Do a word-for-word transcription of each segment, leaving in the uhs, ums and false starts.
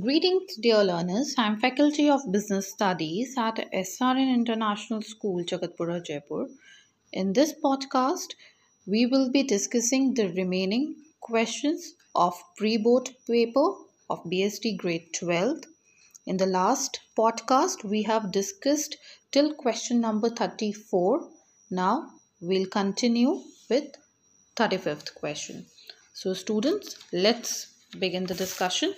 Greetings dear learners, I am Faculty of Business Studies at S R N International School, Chakatpura, Jaipur. In this podcast, we will be discussing the remaining questions of Pre-Board paper of B S T grade twelfth. In the last podcast, we have discussed till question number thirty-four. Now, we'll continue with thirty-fifth question. So students, let's begin the discussion.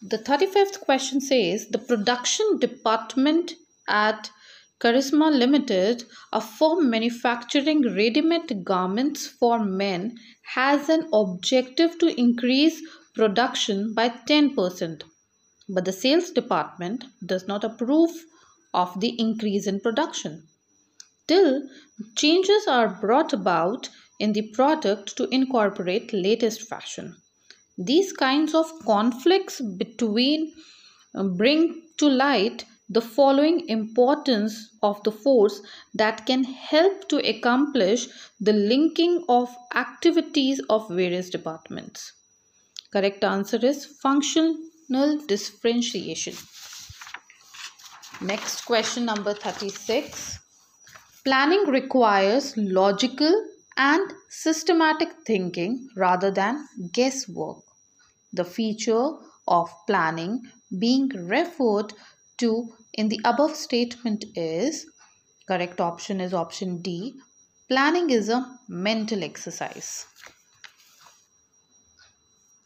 The thirty-fifth question says, the production department at Charisma Limited, a firm manufacturing ready-made garments for men, has an objective to increase production by ten percent. But the sales department does not approve of the increase in production till changes are brought about in the product to incorporate latest fashion. These kinds of conflicts between bring to light the following importance of the force that can help to accomplish the linking of activities of various departments. Correct answer is functional differentiation. Next question number thirty-six. Planning requires logical and systematic thinking rather than guesswork. The feature of planning being referred to in the above statement is, correct option is option D, planning is a mental exercise.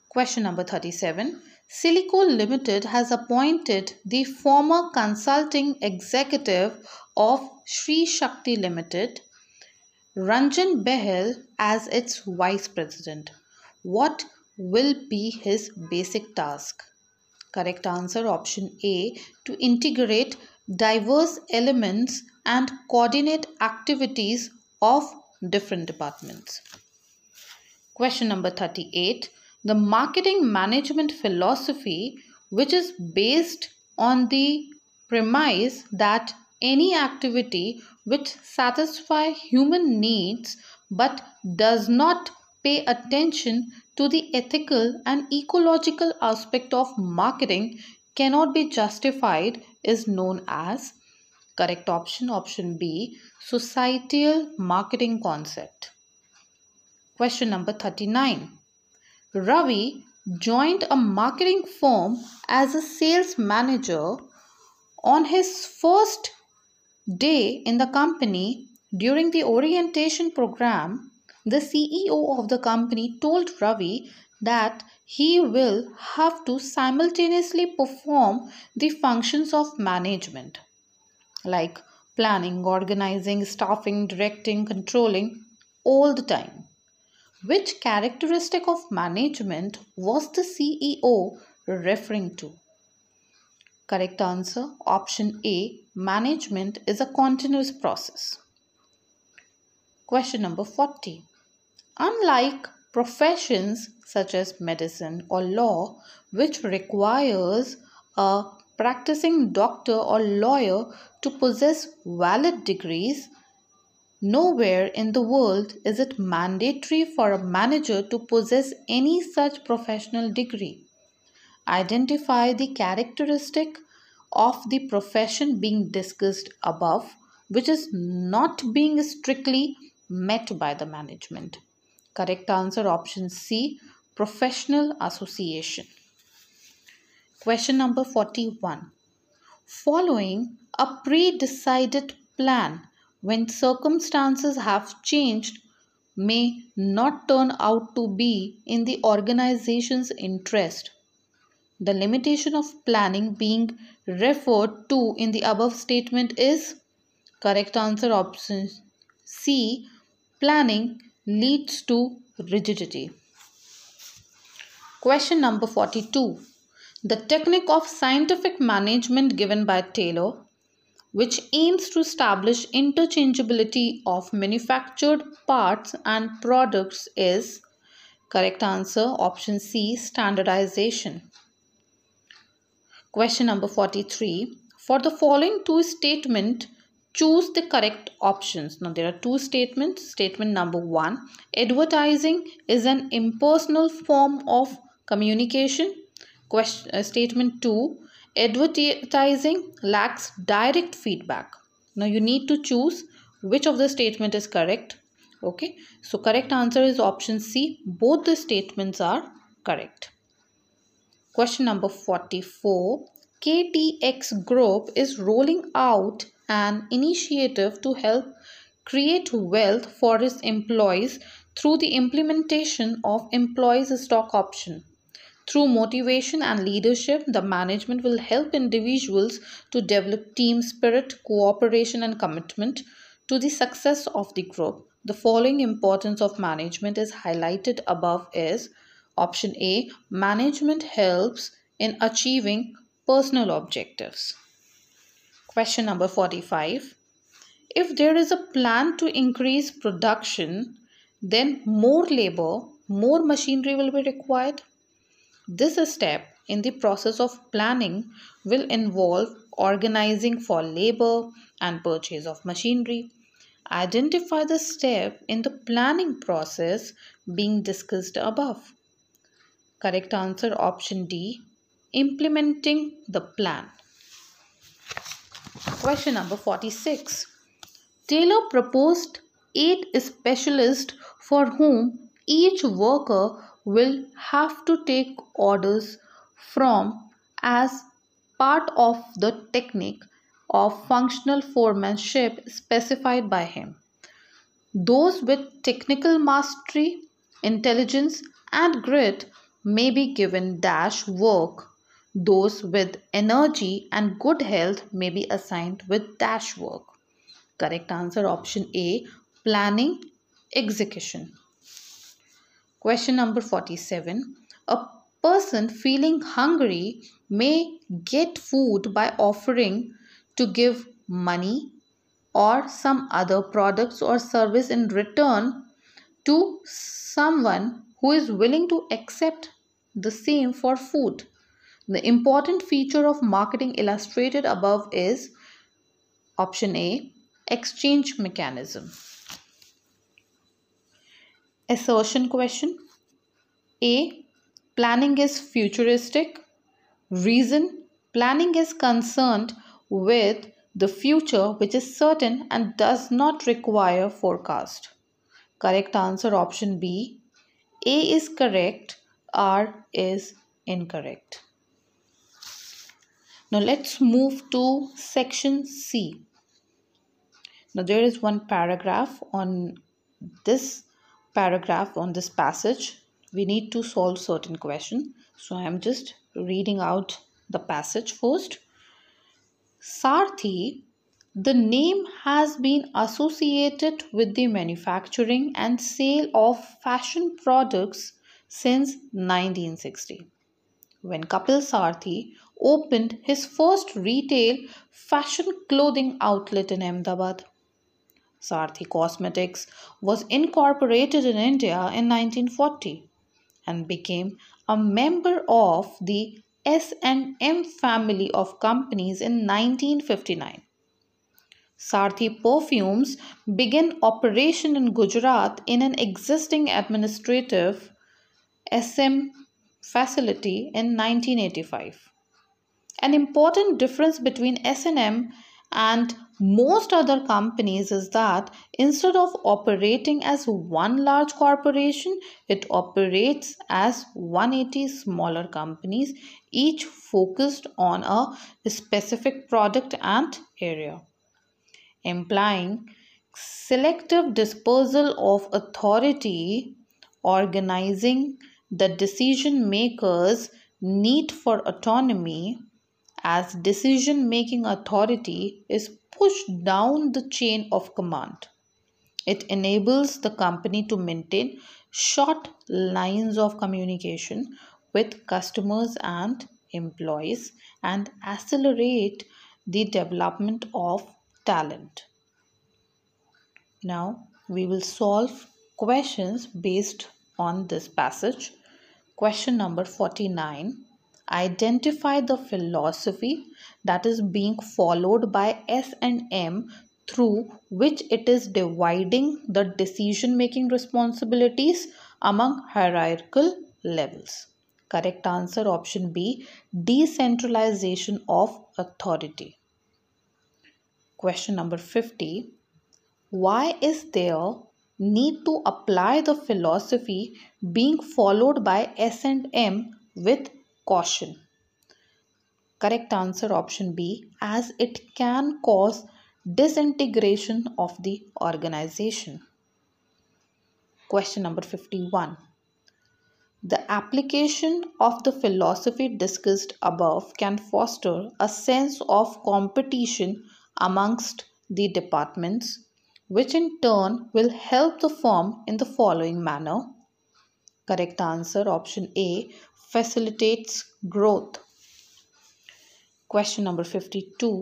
Question number thirty-seven. Silico Limited has appointed the former consulting executive of Shri Shakti Limited, Ranjan Behel, as its vice president. What will be his basic task? Correct answer option A, to integrate diverse elements and coordinate activities of different departments. Question number thirty-eight. The marketing management philosophy, which is based on the premise that any activity which satisfies human needs but does not pay attention to the ethical and ecological aspect of marketing cannot be justified, is known as, correct option, option B, societal marketing concept. Question number thirty-nine. Ravi joined a marketing firm as a sales manager on his first day in the company. During the orientation program, the C E O of the company told Ravi that he will have to simultaneously perform the functions of management like planning, organizing, staffing, directing, controlling all the time. Which characteristic of management was the C E O referring to? Correct answer, option A, management is a continuous process. Question number forty. Unlike professions such as medicine or law, which requires a practicing doctor or lawyer to possess valid degrees, nowhere in the world is it mandatory for a manager to possess any such professional degree. Identify the characteristic of the profession being discussed above, which is not being strictly met by the management. Correct answer option C, professional association. Question number forty-one. Following a pre-decided plan when circumstances have changed may not turn out to be in the organization's interest. The limitation of planning being referred to in the above statement is, correct answer option C, planning leads to rigidity. Question number forty-two. The technique of scientific management given by Taylor, which aims to establish interchangeability of manufactured parts and products, is, correct answer option C, standardization. Question number forty-three. For the following two statements, choose the correct options. Now there are two statements. Statement number one, advertising is an impersonal form of communication. Question, uh, statement two, advertising lacks direct feedback. Now you need to choose which of the statement is correct. Okay, so correct answer is option C. Both the statements are correct. Question number forty-four. K T X Group is rolling out an initiative to help create wealth for its employees through the implementation of employees' stock option. Through motivation and leadership, the management will help individuals to develop team spirit, cooperation, and commitment to the success of the group. The following importance of management is highlighted above is option A. Management helps in achieving personal objectives. Question number forty-five. If there is a plan to increase production, then more labor, more machinery will be required. This step in the process of planning will involve organizing for labor and purchase of machinery. Identify the step in the planning process being discussed above. Correct answer option D. Implementing the plan. Question number forty-six. Taylor proposed eight specialists for whom each worker will have to take orders from as part of the technique of functional foremanship specified by him. Those with technical mastery, intelligence and grit may be given dash work. Those with energy and good health may be assigned with dash work. Correct answer option A. Planning, execution. Question number forty-seven. A person feeling hungry may get food by offering to give money or some other products or service in return to someone who is willing to accept the same for food. The important feature of marketing illustrated above is option A. Exchange mechanism. Assertion question. A. Planning is futuristic. Reason. Planning is concerned with the future which is certain and does not require forecast. Correct answer option B. A is correct. R is incorrect. Now let's move to section C. Now there is one paragraph on this paragraph on this passage. We need to solve certain question. So I am just reading out the passage first. Sarthi, the name has been associated with the manufacturing and sale of fashion products since nineteen sixty. When Kapil Sarthi opened his first retail fashion clothing outlet in Ahmedabad. Sarthi Cosmetics was incorporated in India in nineteen forty and became a member of the S and M family of companies in nineteen fifty-nine. Sarthi Perfumes began operation in Gujarat in an existing administrative S M facility in nineteen eighty-five. An important difference between S and M and most other companies is that instead of operating as one large corporation, it operates as one hundred eighty smaller companies, each focused on a specific product and area, implying selective dispersal of authority, organizing the decision makers' need for autonomy, as decision-making authority is pushed down the chain of command. It enables the company to maintain short lines of communication with customers and employees and accelerate the development of talent. Now, we will solve questions based on this passage. Question number forty-nine. Identify the philosophy that is being followed by S and M through which it is dividing the decision-making responsibilities among hierarchical levels. Correct answer option B, decentralization of authority. Question number fifty. Why is there need to apply the philosophy being followed by S and M with caution? Correct answer option B, as it can cause disintegration of the organization. Question number fifty-one. The application of the philosophy discussed above can foster a sense of competition amongst the departments, which in turn will help the firm in the following manner. Correct answer option A, facilitates growth. Question number fifty-two.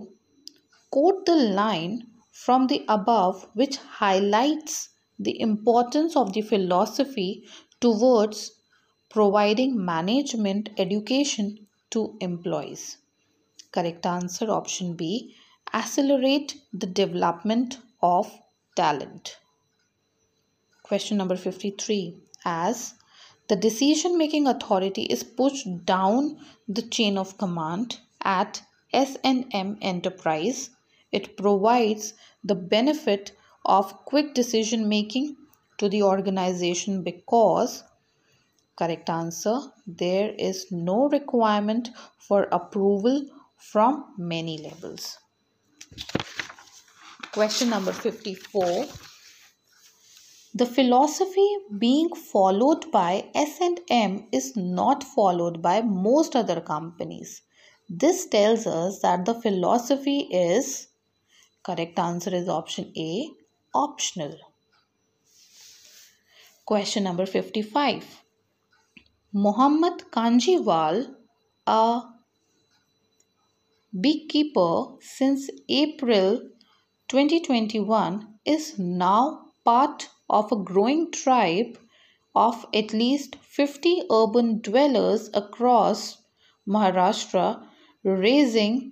Quote the line from the above which highlights the importance of the philosophy towards providing management education to employees. Correct answer option B, accelerate the development of talent. Question number fifty-three. As the decision-making authority is pushed down the chain of command at S and M Enterprise, it provides the benefit of quick decision-making to the organization because, correct answer, there is no requirement for approval from many levels. Question number fifty-four. The philosophy being followed by S and M is not followed by most other companies. This tells us that the philosophy is, correct answer is option A, optional. Question number fifty-five. Mohammad Kanjiwal, a beekeeper since April twenty twenty-one, is now part of a growing tribe of at least fifty urban dwellers across Maharashtra, raising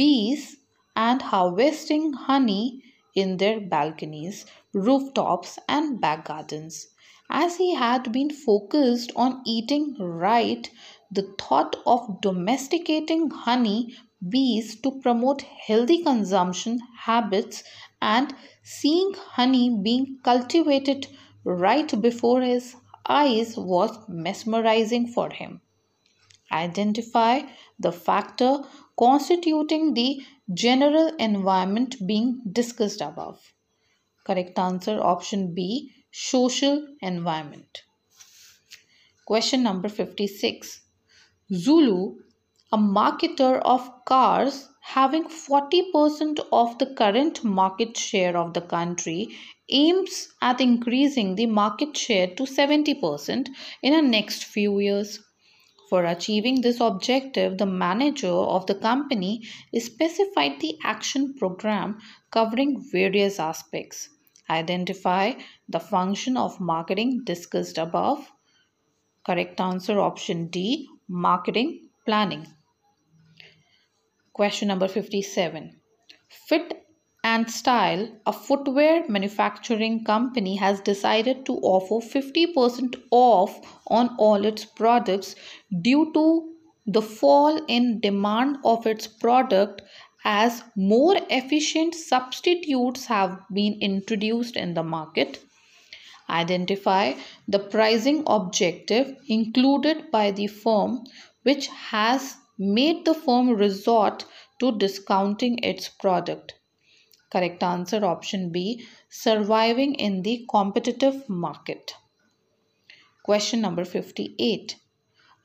bees and harvesting honey in their balconies, rooftops, and back gardens. As he had been focused on eating right, the thought of domesticating honey bees to promote healthy consumption habits and seeing honey being cultivated right before his eyes was mesmerizing for him. Identify the factor constituting the general environment being discussed above. Correct answer option B, social environment. Question number fifty-six. Zulu, a marketer of cars having forty percent of the current market share of the country, aims at increasing the market share to seventy percent in the next few years. For achieving this objective, the manager of the company specified the action program covering various aspects. Identify the function of marketing discussed above. Correct answer option D, marketing planning. Question number fifty-seven. Fit and Style, a footwear manufacturing company, has decided to offer fifty percent off on all its products due to the fall in demand of its product as more efficient substitutes have been introduced in the market. Identify the pricing objective included by the firm, which has made the firm resort to discounting its product. Correct answer option B, surviving in the competitive market. Question number fifty-eight.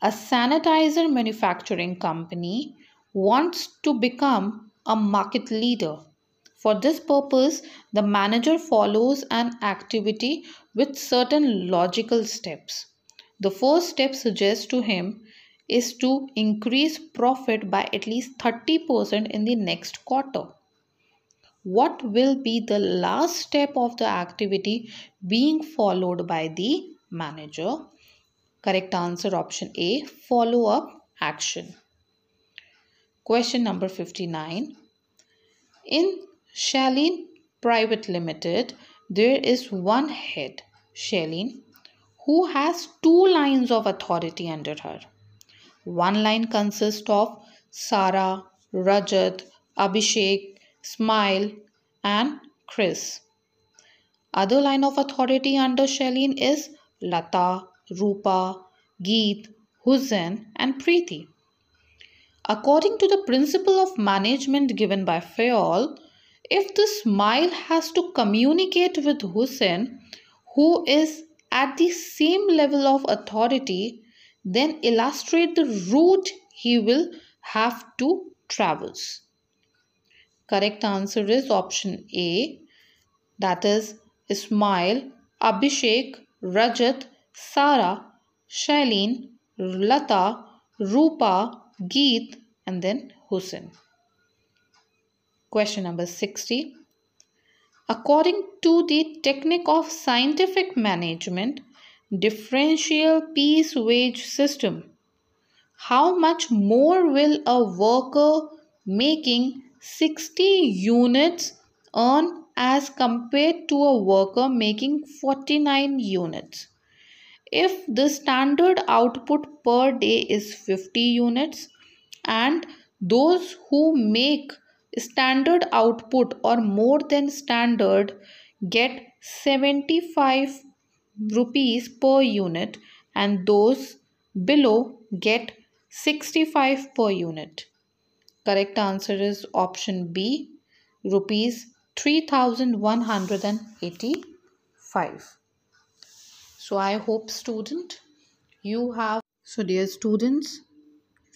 A sanitizer manufacturing company wants to become a market leader. For this purpose, the manager follows an activity with certain logical steps. The first step suggests to him is to increase profit by at least thirty percent in the next quarter. What will be the last step of the activity being followed by the manager? Correct answer option A, follow-up action. Question number fifty-nine. In Shalini Private Limited, there is one head, Shalini, who has two lines of authority under her. One line consists of Sarah, Rajat, Abhishek, Smile and Chris. Other line of authority under Shalini is Lata, Rupa, Geet, Hussein and Preeti. According to the principle of management given by Fayol, if the Smile has to communicate with Hussein, who is at the same level of authority, then illustrate the route he will have to traverse. Correct answer is option A, that is Smile, Abhishek, Rajat, Sarah, Shalini, Lata, Rupa, Geet and then Hussein. Question number sixty. According to the technique of scientific management, differential piece wage system, how much more will a worker making sixty units earn as compared to a worker making forty-nine units? If the standard output per day is fifty units and those who make standard output or more than standard get seventy-five rupees per unit and those below get sixty-five per unit. Correct answer is option B, rupees three thousand one hundred eighty-five. So I hope student you have so dear students,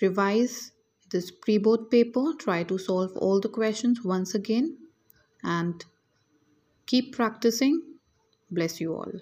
revise this pre-board paper, try to solve all the questions once again and keep practicing. Bless you all.